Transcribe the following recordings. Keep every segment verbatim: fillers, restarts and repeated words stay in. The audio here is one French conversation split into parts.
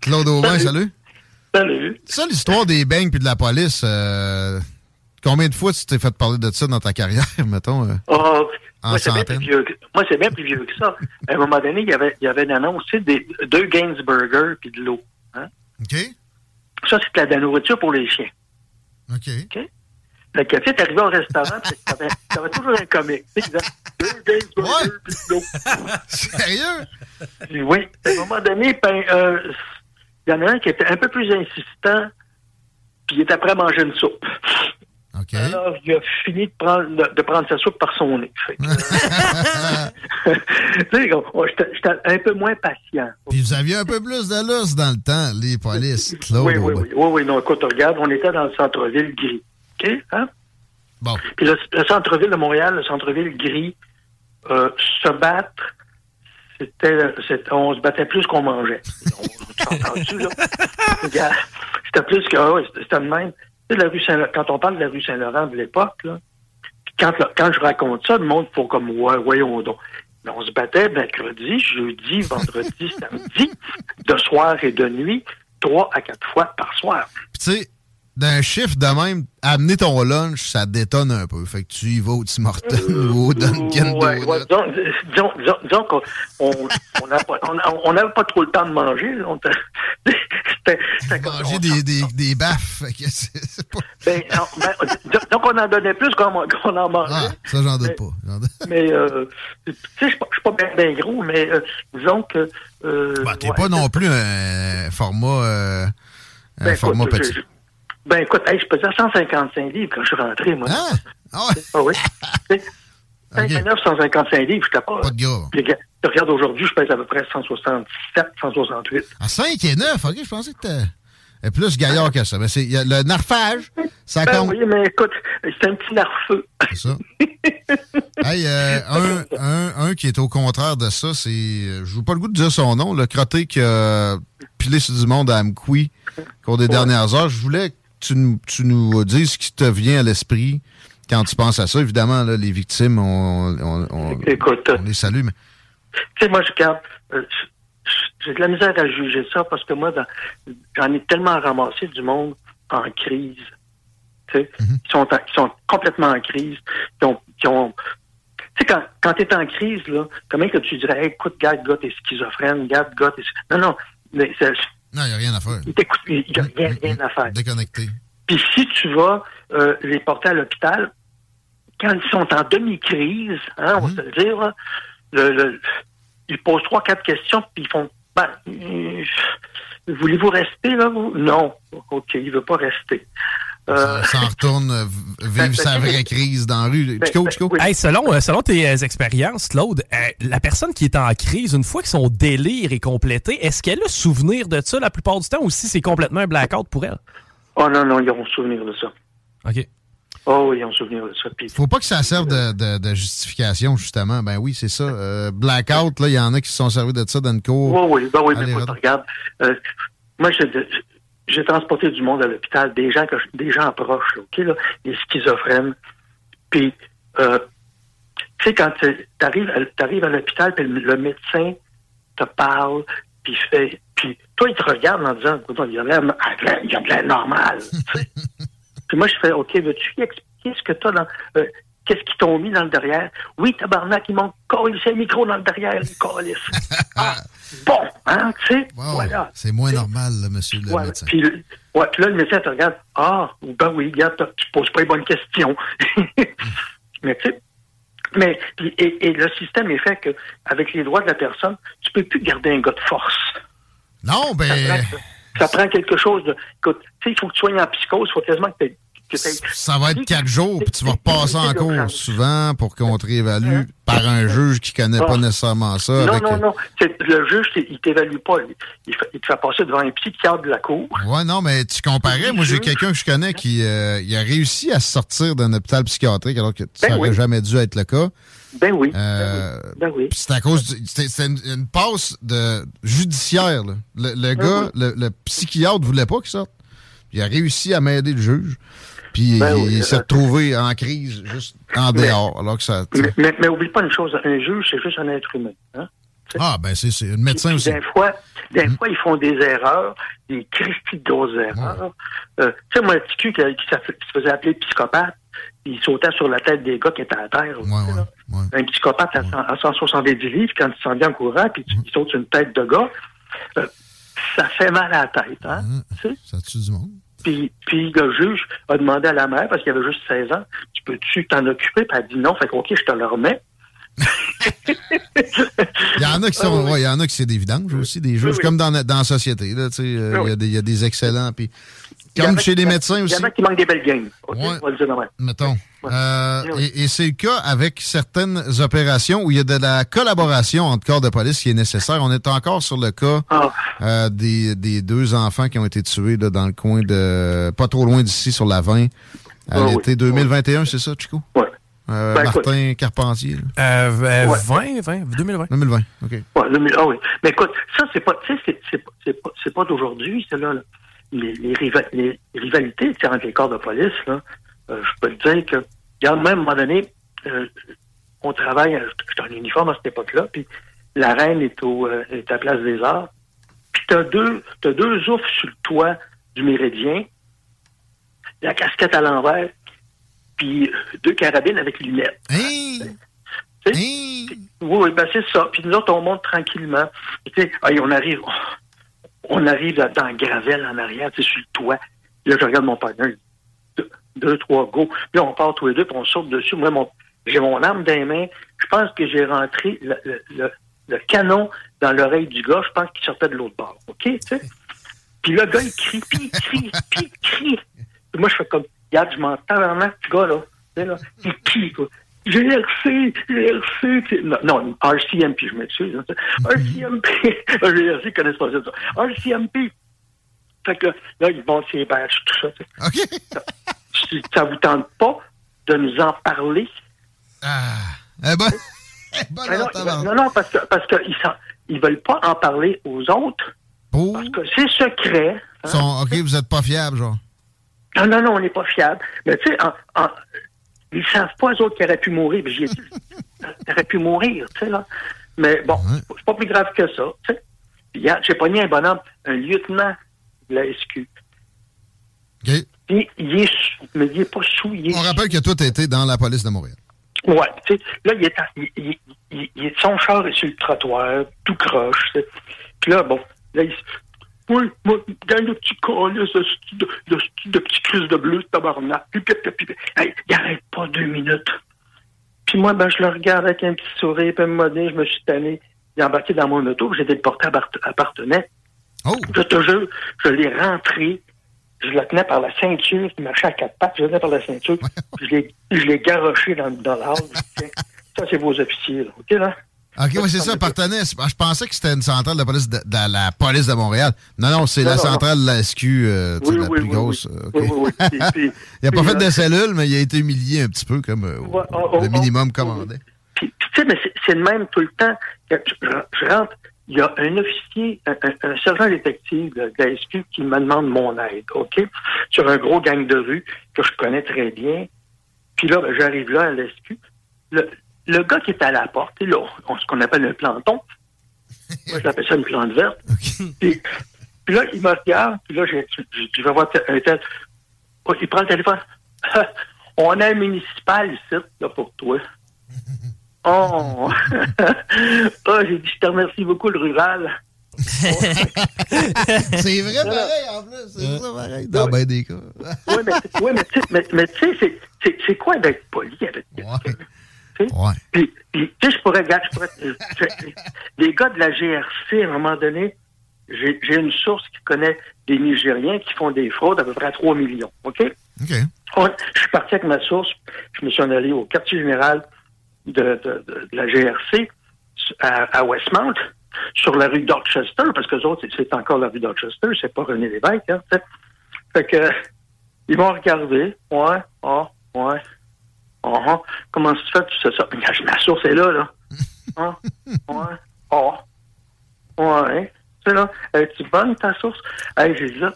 Claude Aubin, salut. Salut. C'est ça l'histoire des bangs puis de la police. Euh, combien de fois tu t'es fait parler de ça dans ta carrière, mettons? Euh, oh, en moi, c'est bien plus vieux que, moi, c'est bien plus vieux que ça. À un moment donné, il y avait, il y avait une annonce, tu sais, des, deux Gainsburger puis de l'eau. Hein? OK. Ça, c'est de la nourriture pour les chiens. OK. OK. Le café, t'es arrivé au restaurant, puis t'avais, t'avais toujours un comique. Tu sais, deux Gainsburger puis de l'eau. Sérieux? Puis, oui. À un moment donné, ben, euh, il y en a un qui était un peu plus insistant, puis il était prêt à manger une soupe. Okay. Alors, il a fini de prendre, de prendre sa soupe par son nez. Tu sais, j'étais un peu moins patient. Puis vous aviez un peu plus de lousse dans le temps, les polices. Claude, oui, oui, oui, oui, oui. Non, écoute, regarde, on était dans le centre-ville gris. OK? Hein? Bon. Puis le, le centre-ville de Montréal, le centre-ville gris, euh, se battre, C'était, c'était, on se battait plus qu'on mangeait. On s'entend-tu, là? C'était plus que... Oh, c'était le même. Tu sais, la rue Saint- quand on parle de la rue Saint-Laurent de l'époque, là, quand, quand je raconte ça, le monde faut comme... Ouais, voyons donc. Mais on se battait mercredi, jeudi, vendredi, samedi, de soir et de nuit, trois à quatre fois par soir. Puis tu sais, d'un chiffre de même, amener ton lunch, ça détonne un peu. Fait que tu y vas au Tim Horton euh, ou au Dunkin' Don't. Ouais, ouais, disons, disons, disons, disons qu'on on n'avait pas, on, on pas trop le temps de manger. On c'était, c'était comme, manger on, des, on, des, des baffes. Fait que c'est, c'est pas... ben, on, ben, disons, donc, on en donnait plus qu'on, qu'on en mangeait. Ah, ça, j'en doute mais, pas. J'en doute. Mais, euh, tu sais, je ne suis pas bien ben gros, mais euh, disons que... Euh, ben, t'es ouais, pas non plus un format, euh, un ben, format écoute, petit. Je, je, Ben écoute, hey, je pesais cent cinquante-cinq livres quand je suis rentré, moi. Ah, ah ouais? Ah oui. cinq neuf, cent cinquante-cinq livres, je t'ai pas... Pas de gars. Tu regardes aujourd'hui, je pèse à peu près cent soixante-sept, cent soixante-huit. Ah, cinq et neuf, OK, je pensais que t'es plus gaillard que ça. Mais c'est le narfage, ça ben compte... oui, mais écoute, c'est un petit narfeux. C'est ça. Hey, euh, un, un, un qui est au contraire de ça, c'est... Je n'ai pas le goût de dire son nom, le crotté qui a pilé sur du monde à Amqui au cours des ouais. dernières heures. Je voulais... Tu nous, tu nous dis ce qui te vient à l'esprit quand tu penses à ça. Évidemment, là, les victimes, on, on, on, Écoute, on les salue. Mais... Tu sais, moi, je garde... Euh, j'ai de la misère à juger ça parce que moi, dans, j'en ai tellement ramassé du monde en crise. Tu sais, mm-hmm. qui, sont en, qui sont complètement en crise. Qui ont, qui ont... Tu sais, quand, quand t'es en crise, là, comment que tu dirais, hey, écoute, gars, gars, t'es schizophrène, gars, gars, t'es... Non, non, mais c'est... Non, il n'y a rien à faire. Il n'y a rien, rien à faire. Déconnecté. Puis si tu vas euh, les porter à l'hôpital, quand ils sont en demi-crise, hein, mmh. on va se dire, le, le, ils posent trois, quatre questions, puis ils font ben, euh, voulez-vous rester, là, vous? Non. OK, il ne veut pas rester. Euh... Ça, ça en retourne euh, vivre sa vraie crise dans la rue. Chico, Chico. Hey, selon, euh, selon tes euh, expériences, Claude, euh, la personne qui est en crise, une fois que son délire est complété, est-ce qu'elle a souvenir de ça la plupart du temps ou si c'est complètement un blackout pour elle? Oh non, non, ils ont souvenir de ça. OK. Oh oui, ils ont souvenir de ça. Pis... Faut pas que ça serve de, de, de justification, justement. Ben oui, c'est ça. Euh, blackout, là, il y en a qui se sont servis de ça dans une cour. Oh oui, ben oui, allez, mais faut regarde. Euh, moi, je... je J'ai transporté du monde à l'hôpital, des gens que je, des gens proches, là, OK, là, des schizophrènes. Puis, euh, tu sais, quand t'arrives à, t'arrives à l'hôpital, puis le, le médecin te parle, puis fait, puis toi, il te regarde en disant, il y a de l'air, il y a de l'air normal. Puis moi, je fais, OK, veux-tu expliquer ce que t'as dans... Euh, Qu'est-ce qu'ils t'ont mis dans le derrière? Oui, tabarnak, ils m'ont collé un micro dans le derrière, les colis. Ah, bon, hein, tu sais, wow, voilà. C'est moins t'sais, normal, là, monsieur le ouais, médecin. Puis ouais, là, le médecin te regarde. Ah, ben oui, regarde, tu poses pas les bonnes questions. Mais tu sais, mais, et, et le système est fait qu'avec les droits de la personne, tu peux plus garder un gars de force. Non, ben... Ça prend, ça prend quelque chose de... Écoute, tu sais, il faut que tu sois en psychose, il faut quasiment que tu ça va être quatre jours, puis tu vas repasser en cours souvent pour qu'on te réévalue par un juge qui ne connaît pas nécessairement ça. Non, avec... non, non. C'est, le juge, il ne t'évalue pas. Il, il te fait passer devant un psychiatre de la cour. Oui, non, mais tu comparais. Moi, j'ai quelqu'un que je connais qui euh, il a réussi à sortir d'un hôpital psychiatrique alors que ça n'aurait ben oui. jamais dû être le cas. Ben oui. Euh, ben oui. C'est à cause... Du, c'est, c'est une, une passe de judiciaire. Là. Le, le ben gars, oui. le, le psychiatre ne voulait pas qu'il sorte. Il a réussi à m'aider le juge. Puis ben, il, il s'est retrouvé en crise, juste en mais, dehors. Alors que ça, mais, mais, mais oublie pas une chose, un juge, c'est juste un être humain. Hein? Ah, ben c'est, c'est un médecin puis, aussi. Des fois, des mm. fois, ils font des erreurs, des critiques grosses erreurs. Ouais. Euh, tu sais, moi, un petit cul qui, qui, qui se faisait appeler psychopathe, il sautait sur la tête des gars qui étaient à terre. Ouais, ouais, là. Ouais. Un psychopathe ouais. à, cent, à cent soixante-dix livres, quand il s'en vient en courant, puis mm. il saute sur une tête de gars, euh, ça fait mal à la tête. Hein? Ouais. Ça tue du monde. Puis, puis le juge a demandé à la mère, parce qu'il avait juste seize ans, tu peux-tu t'en occuper? Puis elle a dit non, fait que, OK, je te le remets. Il y en a qui sont, ah, ouais, il y en a qui c'est des vidanges aussi, des juges, oui, oui. comme dans, dans la société, là, tu sais, oui, oui. il y a des, il y a des excellents, puis comme chez les médecins aussi. Il y en a qui manquent des belles games. Okay, ouais, on va le dire mettons. Ouais. Euh, oui, oui. Et, et c'est le cas avec certaines opérations où il y a de la collaboration entre corps de police qui est nécessaire. On est encore sur le cas ah. euh, des, des deux enfants qui ont été tués là, dans le coin de... Pas trop loin d'ici, sur la vingt, à ah, l'été oui. deux mille vingt et un, oui. c'est ça, Chico? Oui. Euh, ben, Martin écoute, Carpentier. Euh, euh, ouais. vingt, vingt, deux mille vingt. deux mille vingt, OK. Ouais, deux mille, ah oui. Mais écoute, ça, c'est pas, tu sais, c'est, c'est, c'est pas, c'est pas d'aujourd'hui, celle-là, là. Les, les, riva- les rivalités entre les corps de police, là, euh, je peux te dire que, regarde, même à un moment donné, euh, on travaille, j'étais en uniforme à cette époque-là, puis la reine est, au, euh, est à la place des Arts, puis t'as deux, t'as deux oufs sur le toit du Méridien, la casquette à l'envers, puis deux carabines avec lunettes. Hey! T'sais? Hey! T'sais? Oui, ben c'est ça. Puis nous autres, on monte tranquillement. T'sais, allez, on arrive... On arrive là, dans Gravel, en arrière, tu sais, sur le toit. Là, je regarde mon partner. Deux, deux, trois, go. Là, on part tous les deux, puis on saute dessus. Moi, mon, j'ai mon arme dans les mains. Je pense que j'ai rentré le, le, le, le canon dans l'oreille du gars. Je pense qu'il sortait de l'autre bord. OK, tu sais? Puis le gars, il crie, puis il crie, puis il crie. Puis moi, je fais comme, regarde, je m'entends vraiment, ce gars, là. Tu sais, là, il crie, quoi. G R C, G R C, non, non, R C M P, je m'excuse. R C M P, G R C, ils connaissent pas ça. R C M P. Fait que là, ils vont ses badges, tout ça. OK. Ça, ça vous tente pas de nous en parler? Ah, eh ben, eh ben non, non, non, non, parce que, parce que ils, sont, ils veulent pas en parler aux autres. Oh. Parce que c'est secret. Hein? Sont, OK, vous êtes pas fiables, genre. Non, non, non, on n'est pas fiables. Mais tu sais, en... en ils savent pas, eux autres, qu'ils auraient pu mourir. Puis j'ai dit, ils auraient pu mourir, tu sais, là. Mais bon, c'est pas plus grave que ça, tu sais. Puis, j'ai pogné un bonhomme, un lieutenant de la S Q. OK. Puis, il est sous, mais il est pas sous. Il est On sous. rappelle que toi, t'as été dans la police de Montréal. Ouais, tu sais. Là, il est, en, il, il, il, il, son char est sur le trottoir, tout croche, tu sais. Puis là, bon, là, il oui, moi, dans le petit colis, de, de, de, de petits crises de bleu, de tabarnak. Puis, puis, puis, puis, hey, il n'arrête pas deux minutes. Puis moi, ben, je le regarde avec un petit sourire, puis un moment donné, je me suis tanné. Il est embarqué dans mon auto, j'ai déporté à Partenay. Oh. Je te jure, je l'ai rentré, je le tenais par la ceinture, il marchait à quatre pattes, je le tenais par la ceinture, je l'ai, je l'ai garoché dans, dans l'arbre. Ça, c'est vos officiers, là. OK, là? OK, oui, c'est ça, Partenay. Je pensais que c'était une centrale de police de, de la police de Montréal. Non, non, c'est non, la non, centrale non. de la S Q, euh, oui, la oui, plus oui, grosse. Okay. Oui, oui, oui. Puis, il n'a pas puis, fait de euh, cellule, mais il a été humilié un petit peu, comme euh, ouais, oh, le minimum oh, commandé. Puis, puis tu sais, mais c'est, c'est le même tout le temps. Quand je, je rentre, il y a un officier, un, un, un sergent détective de, de la S Q qui me demande mon aide, OK? Sur un gros gang de rue que je connais très bien. Puis là, ben, j'arrive là à la S Q. Le, Le gars qui était à la porte, là, on, ce qu'on appelle un planton. Moi, je l'appelle ça une plante verte. Okay. Puis, puis là, il me regarde. Puis là, je vais voir un tel. Il prend le téléphone. On a un municipal ici, là, pour toi. Oh! Ah, j'ai dit, je te remercie beaucoup, le rural. C'est vrai pareil, en plus. C'est euh, vrai pareil. Dans ben des cas. Oui, mais, ouais, mais tu sais, mais, mais, c'est, c'est, c'est quoi d'être poli avec quelqu'un? Ouais. Puis, puis tu sais, je pourrais, regarde, je pourrais... Les gars de la G R C, à un moment donné, j'ai, j'ai une source qui connaît des Nigériens qui font des fraudes à peu près à trois millions, OK? OK. On, je suis parti avec ma source, je me suis en allé au quartier général de, de, de, de la G R C à, à Westmount, sur la rue Dorchester, parce que les autres, c'est, c'est encore la rue Dorchester, c'est pas René Lévesque, hein, t'sais. Fait que, euh, ils m'ont regardé, ouais, ah, oh, ouais, oh, oh, comment tu fais, tu sais ça? Ma source est là, là. Ah, ouais, oh, ouais. Tu sais, là, es-tu bonne, ta source? Hey, j'ai dit là,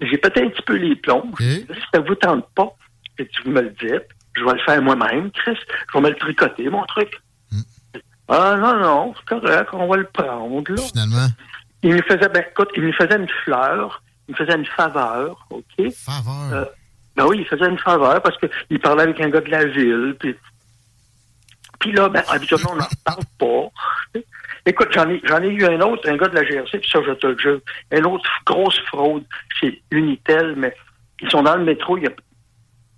j'ai peut-être un petit peu les plombs. Okay. Si ça vous tente pas, et tu me le dites, je vais le faire moi-même, Chris, je vais me le tricoter, mon truc. Ah non, non, c'est correct, on va le prendre, là. Finalement. Il nous faisait, ben écoute, il nous faisait une fleur, il nous faisait une faveur, OK? Faveur? Euh, ben oui, il faisait une faveur parce qu'il parlait avec un gars de la ville, puis... Puis là, ben, habituellement, on n'en parle pas. T'sais. Écoute, j'en ai, j'en ai eu un autre, un gars de la G R C, puis ça, je te le jure, une autre grosse fraude chez Unitel, mais ils sont dans le métro, il y a...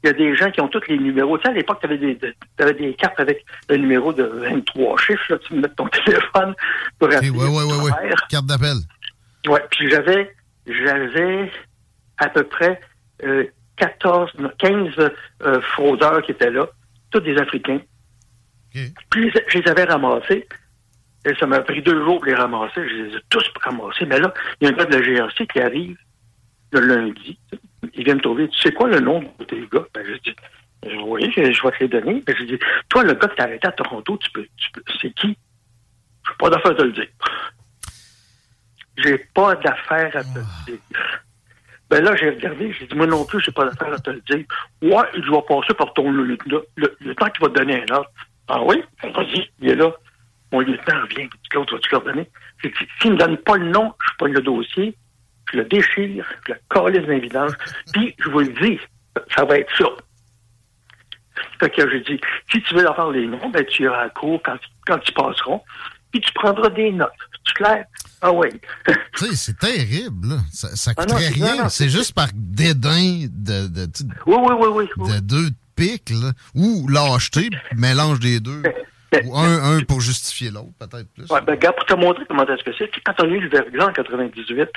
Il y a des gens qui ont tous les numéros. Tu sais, à l'époque, tu avais des, t'avais des cartes avec le numéro de vingt-trois chiffres. Là, tu me mets ton téléphone pour appeler. Oui, oui, oui, oui. Carte d'appel. Oui, puis j'avais, j'avais à peu près euh, quatorze, quinze euh, fraudeurs qui étaient là, tous des Africains. Okay. Puis je les avais ramassés. Et ça m'a pris deux jours pour les ramasser. Je les ai tous ramassés. Mais là, il y a un gars de la G R C qui arrive le lundi. Il vient me trouver. Tu sais quoi le nom de tes gars? Ben, je dis, oui, je vais te les donner. Ben, je dis, toi, le gars que t'as arrêté à Toronto, tu peux, tu peux, c'est qui? J'ai pas d'affaire à te le dire. J'ai pas d'affaire à te le dire. Ben là, j'ai regardé, j'ai dit, moi non plus, j'ai pas d'affaire à te le dire. Ouais, il va passer par ton lieutenant. Le, le temps qu'il va te donner un ordre. Ah oui? Vas-y, il est là. Mon lieutenant revient. L'autre, vas-tu leur donner? J'ai dit, s'il me donne pas le nom, je pogne le dossier. Je le déchire, je le calisse dans les vidanges, puis je vous le dis, ça va être ça. Fait que je dis, si tu veux leur faire les noms, ben tu iras à court quand, quand ils passeront, puis tu prendras des notes. C'est clair? Ah oui. Tu sais, c'est terrible, là. Ça ne coûterait ah non, rien. Non, non, c'est, c'est juste par dédain de, de, de, oui, oui, oui, oui, oui. de deux pics, là. Ou lâcheté, mélange des deux. Ou un, un pour justifier l'autre, peut-être plus. Ouais, ben, regarde, pour te montrer comment est-ce que c'est, quand on a eu le verglas en quatre-vingt-dix-huit,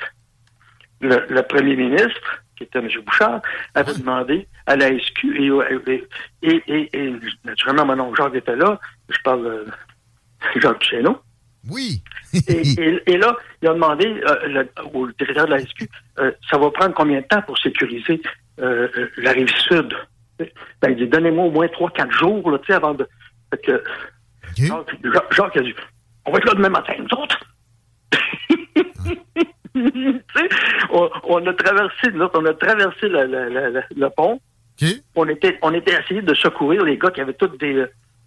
Le, le premier ministre, qui était M. Bouchard, avait demandé à la S Q, et, et, et, et, et naturellement, mon oncle Jacques était là, je parle euh, Jacques Duchesneau. Oui. et, et, et là, il a demandé euh, le, au directeur de la S Q, euh, ça va prendre combien de temps pour sécuriser euh, la rive sud? Ben, il dit, donnez-moi au moins trois à quatre jours, là, tu sais, avant de... Fait que, okay. Jacques, Jacques a dit, on va être là demain matin, nous autres. on, on a traversé, on a traversé le, le, le, le pont. Okay. On était, on était essayé de secourir les gars qui avaient toutes des,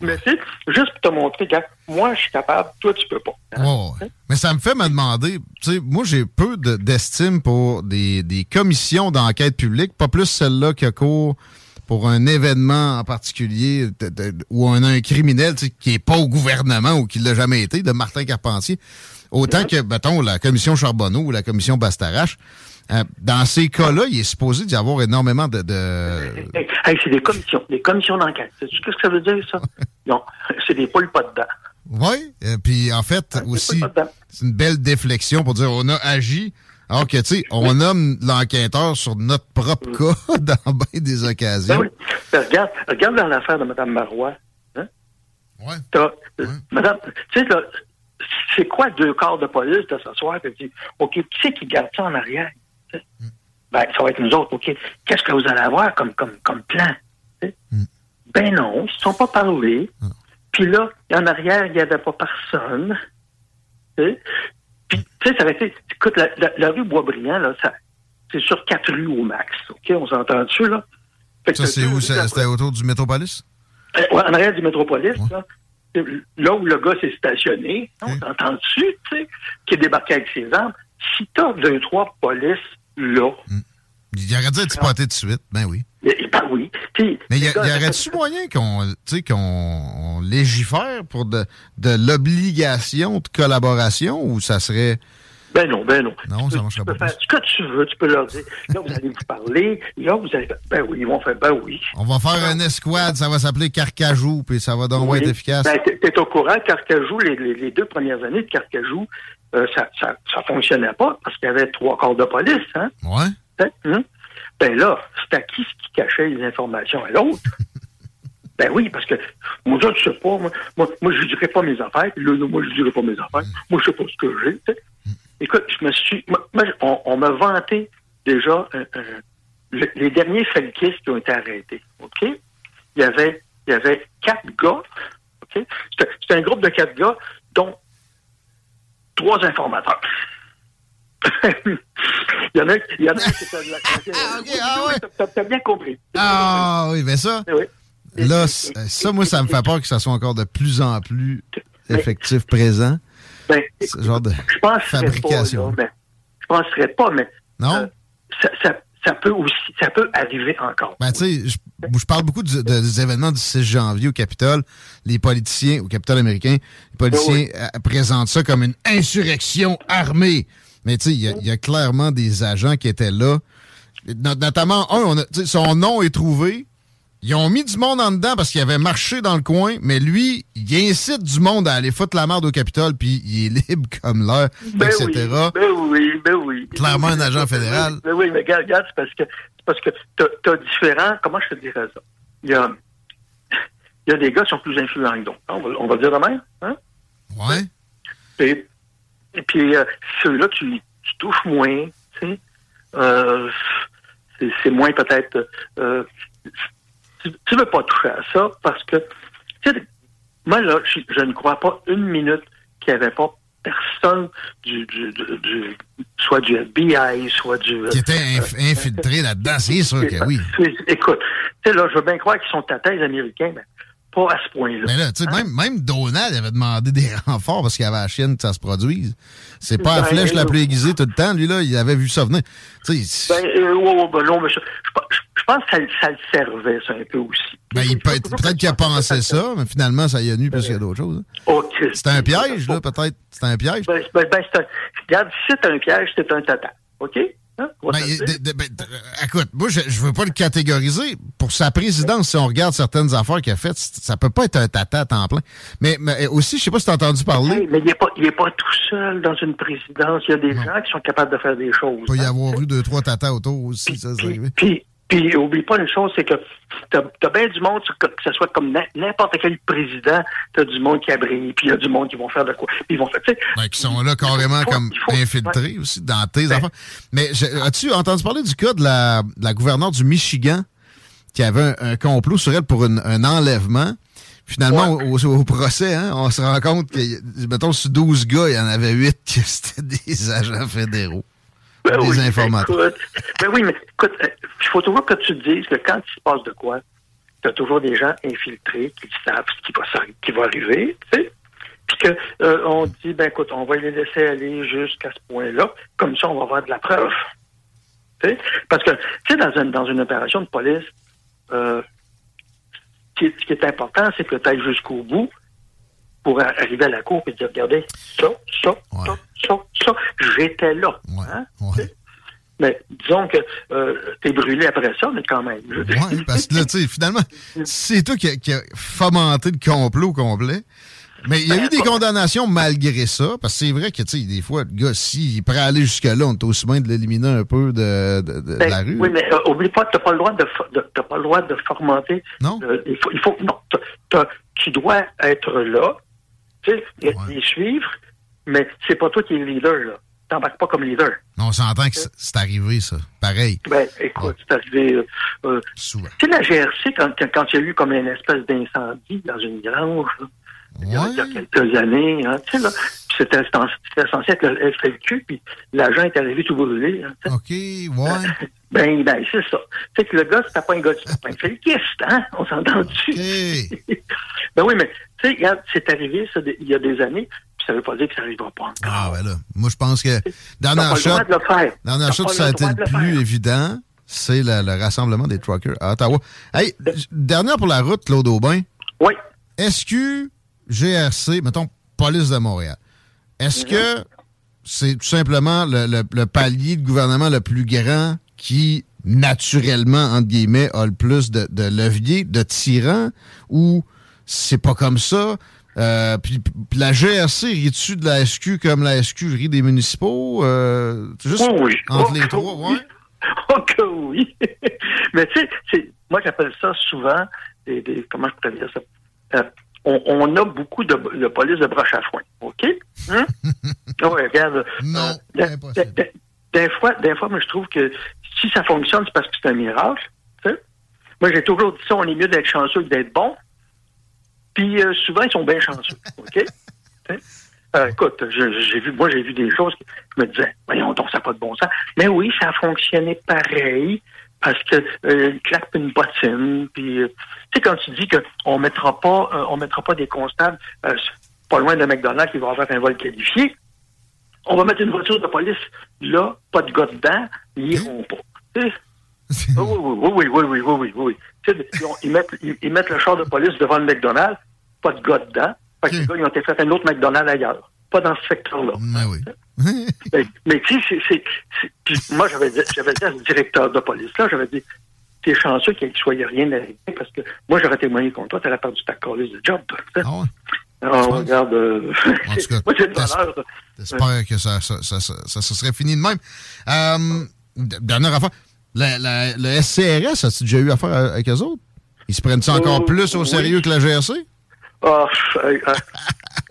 Mais c'est juste pour te montrer, gars, moi, je suis capable, toi, tu peux pas. Hein? Ouais, ouais. Mais ça me fait me demander, tu sais, moi j'ai peu de, d'estime pour des, des commissions d'enquête publique, pas plus celle-là qui a cours pour un événement en particulier de, de, ou un, un criminel qui n'est pas au gouvernement ou qui ne l'a jamais été, de Martin Carpentier. Autant que, mettons, la commission Charbonneau ou la commission Bastarache, euh, dans ces cas-là, il est supposé d'y avoir énormément de... de... Hey, c'est des commissions, des commissions d'enquête. Sais-tu qu'est-ce que ça veut dire, ça? Non, c'est des poules pas dedans. Oui, euh, puis en fait, c'est aussi, c'est une belle déflexion pour dire on a agi, alors que, tu sais, on nomme l'enquêteur sur notre propre cas dans bien des occasions. Ben oui, ben, regarde, regarde dans l'affaire de Mme Marois. Hein? Oui. Euh, ouais. Madame, tu sais, là... C'est quoi deux corps de police de ce soir? Tu dis, OK, qui c'est qui garde ça en arrière? Mm. Ben, ça va être nous autres. OK, qu'est-ce que vous allez avoir comme, comme, comme plan? Mm. Ben non, ils ne se sont pas parlé. Mm. Puis là, en arrière, il n'y avait pas personne. T'sais? Puis, tu sais, ça va être... Écoute, la, la, la rue Boisbriand, là, ça, c'est sur quatre rues au max. OK, on s'entend dessus, là? Fait que ça, c'est où? Ça, c'était autour du Métropolis? Euh, oui, en arrière du Métropolis, ouais. Là. Là où le gars s'est stationné, on mmh. t'entend dessus, tu sais, qui est débarqué avec ses armes. Si t'as deux, trois polices, là... Mmh. Il aurait dû être spoté de suite, ben oui. Ben oui. T'sais, mais il y, y aurait-tu moyen qu'on, qu'on on légifère pour de, de l'obligation de collaboration ou ça serait... Ben non, ben non. Non, tu ça marche pas. Tu peux faire ce que tu veux, tu peux leur dire, là, vous allez vous parler, là, vous allez... Ben oui, ils vont faire, ben oui. On va faire un escouade, ça va s'appeler Carcajou, puis ça va donc oui. être efficace. Ben, t'es, t'es au courant, Carcajou, les, les, les deux premières années de Carcajou, euh, ça, ça, ça fonctionnait pas, parce qu'il y avait trois corps de police, hein? Ouais. Ben, hein? Ben là, c'est à qui ce qui cachait les informations à l'autre? Ben oui, parce que, moi, je sais pas, moi, moi, moi je dirais pas mes affaires, là, moi, je dirais pas mes affaires, mm. moi, je sais pas ce que j'ai, t'sais. Écoute, je me suis, moi, on, on m'a vanté déjà euh, euh, le, les derniers F L Q qui ont été arrêtés. Ok, il y avait, il y avait quatre gars. Ok, c'était, c'était un groupe de quatre gars, dont trois informateurs. il y en a, il y en a qui étaient de la. Ah, okay, ah oui, t'as, t'as bien compris. Ah oui, mais ça, oui. Là, ça, moi, ça me fait peur que ça soit encore de plus en plus effectif présent. Ben, ce genre de je fabrication. Pas, là, ben, je ne penserais pas, mais non? Euh, ça, ça, ça peut aussi, ça peut arriver encore. Ben, tu sais, je, je parle beaucoup de, de, des événements du six janvier au Capitole. Les politiciens, au Capitole américain, les politiciens oui, oui. présentent ça comme une insurrection armée. Mais tu sais, il y, y a clairement des agents qui étaient là. Notamment, un, on a, son nom est trouvé. Ils ont mis du monde en dedans parce qu'il avait marché dans le coin, mais lui, il incite du monde à aller foutre la merde au Capitole, puis il est libre comme l'air, ben et cetera. Oui, ben oui, ben oui. Clairement un agent fédéral. Ben oui, mais regarde, regarde, c'est parce que c'est parce que t'as, t'as différents... Comment je te dirais ça? Il y a, il y a des gars qui sont plus influents que d'autres. On va, on va dire de même, hein? Ouais. Et, et puis, euh, ceux-là, tu, tu touches moins, tu sais. Euh, c'est, c'est moins peut-être... Euh, Tu, tu veux pas toucher à ça parce que, tu sais, moi, là, je, je ne crois pas une minute qu'il n'y avait pas personne du, du, du, du, soit du F B I, soit du... Qui était inf- euh, infiltré là-dedans, c'est sûr que oui. Écoute, tu sais, là, je veux bien croire qu'ils sont à thèse américains, mais pas à ce point-là. Mais là, tu sais, hein? même, même Donald avait demandé des renforts parce qu'il y avait la chienne que ça se produise. C'est pas ben, la flèche euh, la plus aiguisée tout le temps, lui, là, il avait vu ça venir. Tu sais... Ben, euh, ouais, ouais, ben, non, mais je... je Je pense que ça, ça le servait, ça, un peu aussi. Ben, il peut, peut-être qu'il a pensé ça, mais finalement, ça y a nu parce qu'il y a d'autres choses. Okay. C'était un piège, là, peut-être. C'était un piège. Ben, ben, ben c'est un... Regarde, si c'est un piège, c'est un tata. OK? Hein? Ben, de, de, ben, de, écoute, moi, je ne veux pas le catégoriser. Pour sa présidence, si on regarde certaines affaires qu'il a faites, ça peut pas être un tata à temps plein. Mais, mais aussi, je sais pas si tu as entendu parler... Hey, mais il n'est pas, pas tout seul dans une présidence. Il y a des non. gens qui sont capables de faire des choses. Il peut y hein? avoir eu deux, trois tatas autour aussi, puis, ça, c'est arrivé. Puis, Puis, oublie pas une chose, c'est que t'as, t'as bien du monde, que ce soit comme n'importe quel président, t'as du monde qui a brillé, puis il y a du monde qui vont faire de quoi. Ils vont faire, tu sais. Ben, qui sont là carrément faut, comme faut, infiltrés ouais. aussi dans tes ben. affaires. Mais je, as-tu entendu parler du cas de la, de la gouverneure du Michigan qui avait un, un complot sur elle pour une, un enlèvement? Finalement, ouais. au, au, au procès, hein, on se rend compte que, mettons, sur douze gars, il y en avait huit qui étaient des agents fédéraux. Ben oui, écoute, ben oui, mais écoute, il euh, faut toujours que tu te dises que quand il se passe de quoi, tu as toujours des gens infiltrés qui savent ce qui va, qui va arriver, tu sais, puis que euh, on dit, ben écoute, on va les laisser aller jusqu'à ce point-là, comme ça on va avoir de la preuve. T'sais? Parce que, tu sais, dans une, dans une opération de police, euh, ce qui, qui est important, c'est que tu ailles jusqu'au bout pour arriver à la cour et dire, regardez, ça, ça, ouais. ça, ça, ça, j'étais là. Ouais. Hein? Ouais. Mais disons que euh, t'es brûlé après ça, mais quand même. Je... Oui, parce que là, tu sais, finalement, c'est toi qui a, qui a fomenté le complot complet. Mais il y a ben, eu des pas... condamnations malgré ça, parce que c'est vrai que, tu sais, des fois, le gars, s'il si, prend à aller jusque-là, on est aussi bien de l'éliminer un peu de, de, de ben, la rue. Oui, mais euh, oublie pas, t'as pas le droit de, de t'as pas le droit de fomenter. Non. Euh, il faut, il faut non, t'as, t'as, tu dois être là, tu sais, ouais. les suivre, mais c'est pas toi qui es le leader, là. T'embarques pas comme leader. Non, on s'entend que c'est, c'est arrivé, ça. Pareil. Ben, écoute, ouais. c'est arrivé... Euh, euh, Souvent. Tu sais, la G R C, quand, quand il y a eu comme une espèce d'incendie dans une grange, ouais. il, y a, il y a quelques années, hein, tu sais, là, c'était, c'était censé être le F L Q, puis l'agent est arrivé tout brûlé. Hein, OK, ouais. ben, ben, c'est ça. Tu sais que le gars, c'était pas un gars, c'était pas un F L Qiste, hein? On s'entend dessus. Okay. ben oui, mais, tu sais, regarde, c'est arrivé, ça, il y a des années... Ça veut pas dire que ça n'arrivera pas encore. Ah, ben là. Moi, je pense que. Dans la shot, ça a été le, le plus faire. évident, c'est le, le rassemblement des truckers à Ottawa. Hey, de... dernière pour la route, Claude Aubin. Oui. S Q, G R C, mettons, police de Montréal. Est-ce mm-hmm. que c'est tout simplement le, le, le palier de gouvernement le plus grand qui, naturellement, entre guillemets, a le plus de, de levier, de tyran, ou c'est pas comme ça? Euh, puis, puis la G R C rit-tu de la S Q comme la S Q rit des municipaux? Euh, juste oh oui. entre oh les trois, oui. ouais? Oh que oui! Mais tu sais, moi j'appelle ça souvent, des, des, comment je pourrais dire ça? Euh, on, on a beaucoup de, de police de broche à foin, OK? Hein? oh, regarde, non, euh, impossible. Des, des fois, des fois moi, je trouve que si ça fonctionne, c'est parce que c'est un miracle. T'sais? Moi j'ai toujours dit ça, on est mieux d'être chanceux que d'être bon. Puis euh, souvent, ils sont bien chanceux, OK? euh, écoute, je, j'ai vu, moi, j'ai vu des choses, je me disais, voyons donc, ça n'a pas de bon sens. Mais oui, ça a fonctionné pareil, parce que euh, une claque une bottine, puis... Euh, tu sais, quand tu dis qu'on mettra pas euh, on mettra pas des constables euh, pas loin de McDonald's qui vont faire un vol qualifié, on va mettre une voiture de police, là, pas de gars dedans, ils n'iront pas. T'sais? Oui, oui, oui, oui, oui, oui, oui, oui. Ils mettent, ils mettent le char de police devant le McDonald's, pas de gars dedans. Fait que les gars, ils ont été fait un autre McDonald's ailleurs. Pas dans ce secteur-là. Mais oui. mais, mais tu sais, c'est, c'est, c'est, c'est... Moi, j'avais dit, j'avais dit à ce directeur de police-là, j'avais dit, t'es chanceux qu'il ne soit rien arrivé, parce que moi, j'aurais témoigné contre toi, t'aurais perdu ta carrière de job. Ah ouais. Alors, on regarde... Euh... En tout cas, moi, j'ai une valeur. J'espère que ça, ça, ça, ça, ça serait fini de même. Euh, dernière affaire... La, la, le S C R S, as-tu déjà eu affaire avec eux autres? Ils se prennent-tu encore euh, plus au sérieux oui. que la G R C? Ah, oh, euh, euh,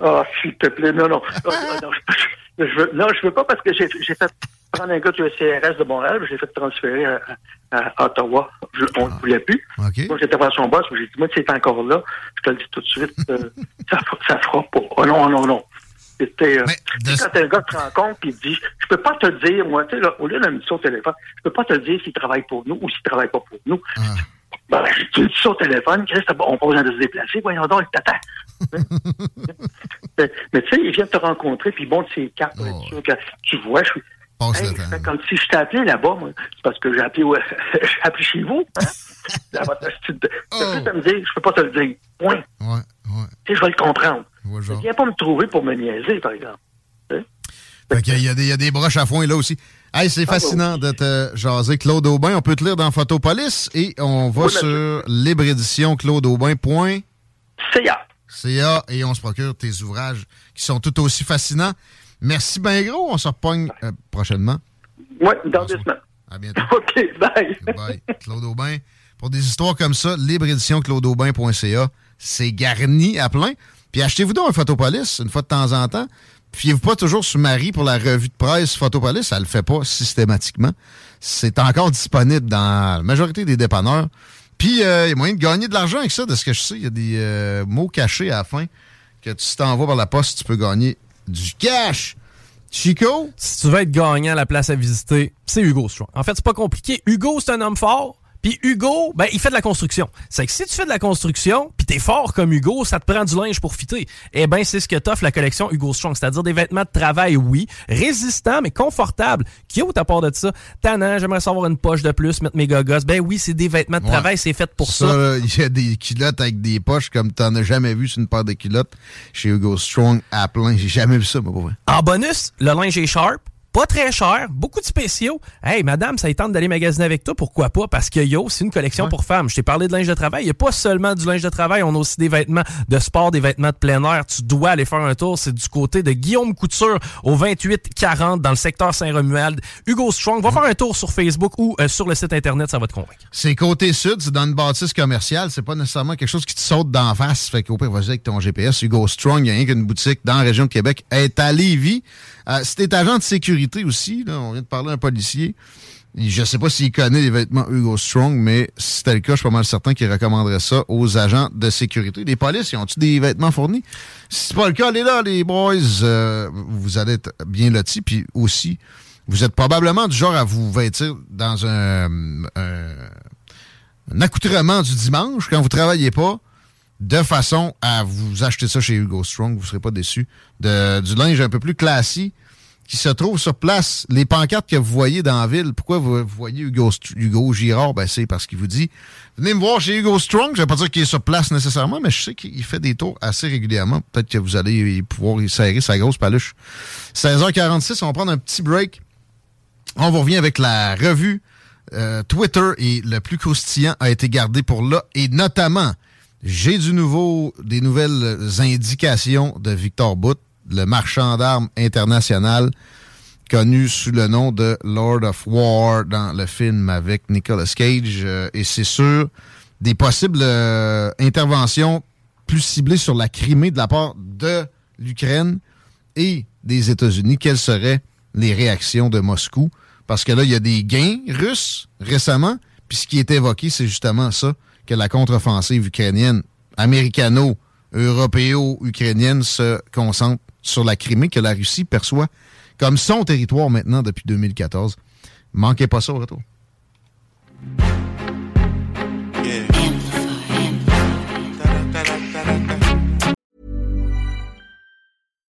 oh, s'il te plaît, non, non. Oh, non, je, je, non, je veux pas parce que j'ai, j'ai fait prendre un gars du S C R S de Montréal, j'ai fait transférer à, à Ottawa. Je, on ne ah, voulait plus. Okay. Moi, j'étais voir son boss, j'ai dit, moi, tu es encore là, je te le dis tout de suite, euh, ça, ça fera pas. Oh non, non, non. C'était, euh, de... quand un gars te rencontre et dit, je peux pas te dire, moi, tu sais, au lieu de me dire ça au téléphone, je peux pas te dire s'il travaille pour nous ou s'il travaille pas pour nous. Ah. Ben, tu me dis ça au téléphone, on pose un de se déplacer, voyons donc, il t'attend. mais mais tu sais, il vient te rencontrer, puis bon, tu sais, cartes, oh. sûr que tu vois, je suis... Hey, comme si je t'ai appelé là-bas, moi, c'est parce que j'ai appelé, ouais, j'ai appelé chez vous. Hein? T'as juste à me dire, je peux pas te le dire. Point. Ouais, ouais. Tu sais, je vais le comprendre. Je viens pas me trouver pour me niaiser, par exemple. Hein? Fait qu'il y a, des, il y a des broches à foin là aussi. Hey, c'est ah, fascinant oui. de te jaser, Claude Aubin. On peut te lire dans Photopolis et on va oui, sur libre tiret édition tiret claude aubin point c a et on se procure tes ouvrages qui sont tout aussi fascinants. Merci ben gros, on se repogne euh, prochainement. Oui, dans deux semaines. À bientôt. OK, bye. Okay, bye. Claude Aubin. Pour des histoires comme ça, libre tiret édition tiret claude aubin point c a, c'est garni à plein. Puis achetez-vous donc un Photopolis, une fois de temps en temps. Fiez-vous pas toujours sur Marie pour la revue de presse Photopolis, ça le fait pas systématiquement. C'est encore disponible dans la majorité des dépanneurs. Puis euh, il y a moyen de gagner de l'argent avec ça, de ce que je sais. Il y a des euh, mots cachés à la fin que tu t'envoies par la poste, tu peux gagner du cash. Chico? Si tu veux être gagnant à la place à visiter, c'est Hugo Strong. En fait, c'est pas compliqué. Hugo, c'est un homme fort. Puis Hugo, ben il fait de la construction. C'est que si tu fais de la construction, puis t'es fort comme Hugo, ça te prend du linge pour fitter. Eh ben c'est ce que t'offre la collection Hugo Strong, c'est-à-dire des vêtements de travail, oui, résistants mais confortables. Qui est à part de ça? Tannant, j'aimerais savoir une poche de plus, mettre mes gogos. Ben oui, c'est des vêtements de ouais. travail, c'est fait pour ça. Il y a des culottes avec des poches comme t'en as jamais vu sur une paire de culottes chez Hugo Strong à plein. J'ai jamais vu ça, moi, pour vrai. En bonus, le linge est sharp. Pas très cher, beaucoup de spéciaux. Hey, madame, ça tente d'aller magasiner avec toi, pourquoi pas? Parce que yo, c'est une collection ouais. pour femmes. Je t'ai parlé de linge de travail. Il n'y a pas seulement du linge de travail, on a aussi des vêtements de sport, des vêtements de plein air. Tu dois aller faire un tour. C'est du côté de Guillaume Couture au vingt-huit quarante dans le secteur Saint-Romuald. Hugo Strong, va ouais. faire un tour sur Facebook ou euh, sur le site Internet, ça va te convaincre. C'est côté sud, c'est dans une bâtisse commerciale. C'est pas nécessairement quelque chose qui te saute d'en face. Fait qu'au pire, vas-y avec ton G P S. Hugo Strong, il n'y a rien qu'une boutique dans la région de Québec. Elle est à Lévis. Euh, si t'es agent de sécurité, aussi, là, on vient de parler à un policier. Je ne sais pas s'il connaît les vêtements Hugo Strong, mais si c'était le cas, je suis pas mal certain qu'il recommanderait ça aux agents de sécurité. Les polices, ils ont-tu des vêtements fournis? Si c'est pas le cas, allez là, les boys. Euh, vous allez être bien lotis. Puis aussi, vous êtes probablement du genre à vous vêtir dans un, un, un accoutrement du dimanche quand vous travaillez pas, de façon à vous acheter ça chez Hugo Strong. Vous ne serez pas déçus. De, du linge un peu plus classique qui se trouve sur place. Les pancartes que vous voyez dans la ville, pourquoi vous voyez Hugo, Hugo Girard? Ben, c'est parce qu'il vous dit « Venez me voir chez Hugo Strong ». Je ne vais pas dire qu'il est sur place nécessairement, mais je sais qu'il fait des tours assez régulièrement. Peut-être que vous allez pouvoir y serrer sa grosse paluche. seize heures quarante-six, on va prendre un petit break. On vous revient avec la revue euh, Twitter et le plus croustillant a été gardé pour là. Et notamment, j'ai du nouveau, des nouvelles indications de Victor Bout, le marchand d'armes international connu sous le nom de Lord of War dans le film avec Nicolas Cage. Euh, et c'est sûr, des possibles euh, interventions plus ciblées sur la Crimée de la part de l'Ukraine et des États-Unis. Quelles seraient les réactions de Moscou? Parce que là, il y a des gains russes récemment. Puis ce qui est évoqué, c'est justement ça, que la contre-offensive ukrainienne, américano-européo-ukrainienne se concentre sur la Crimée, que la Russie perçoit comme son territoire maintenant depuis deux mille quatorze. Manquez pas ça au retour. Yeah.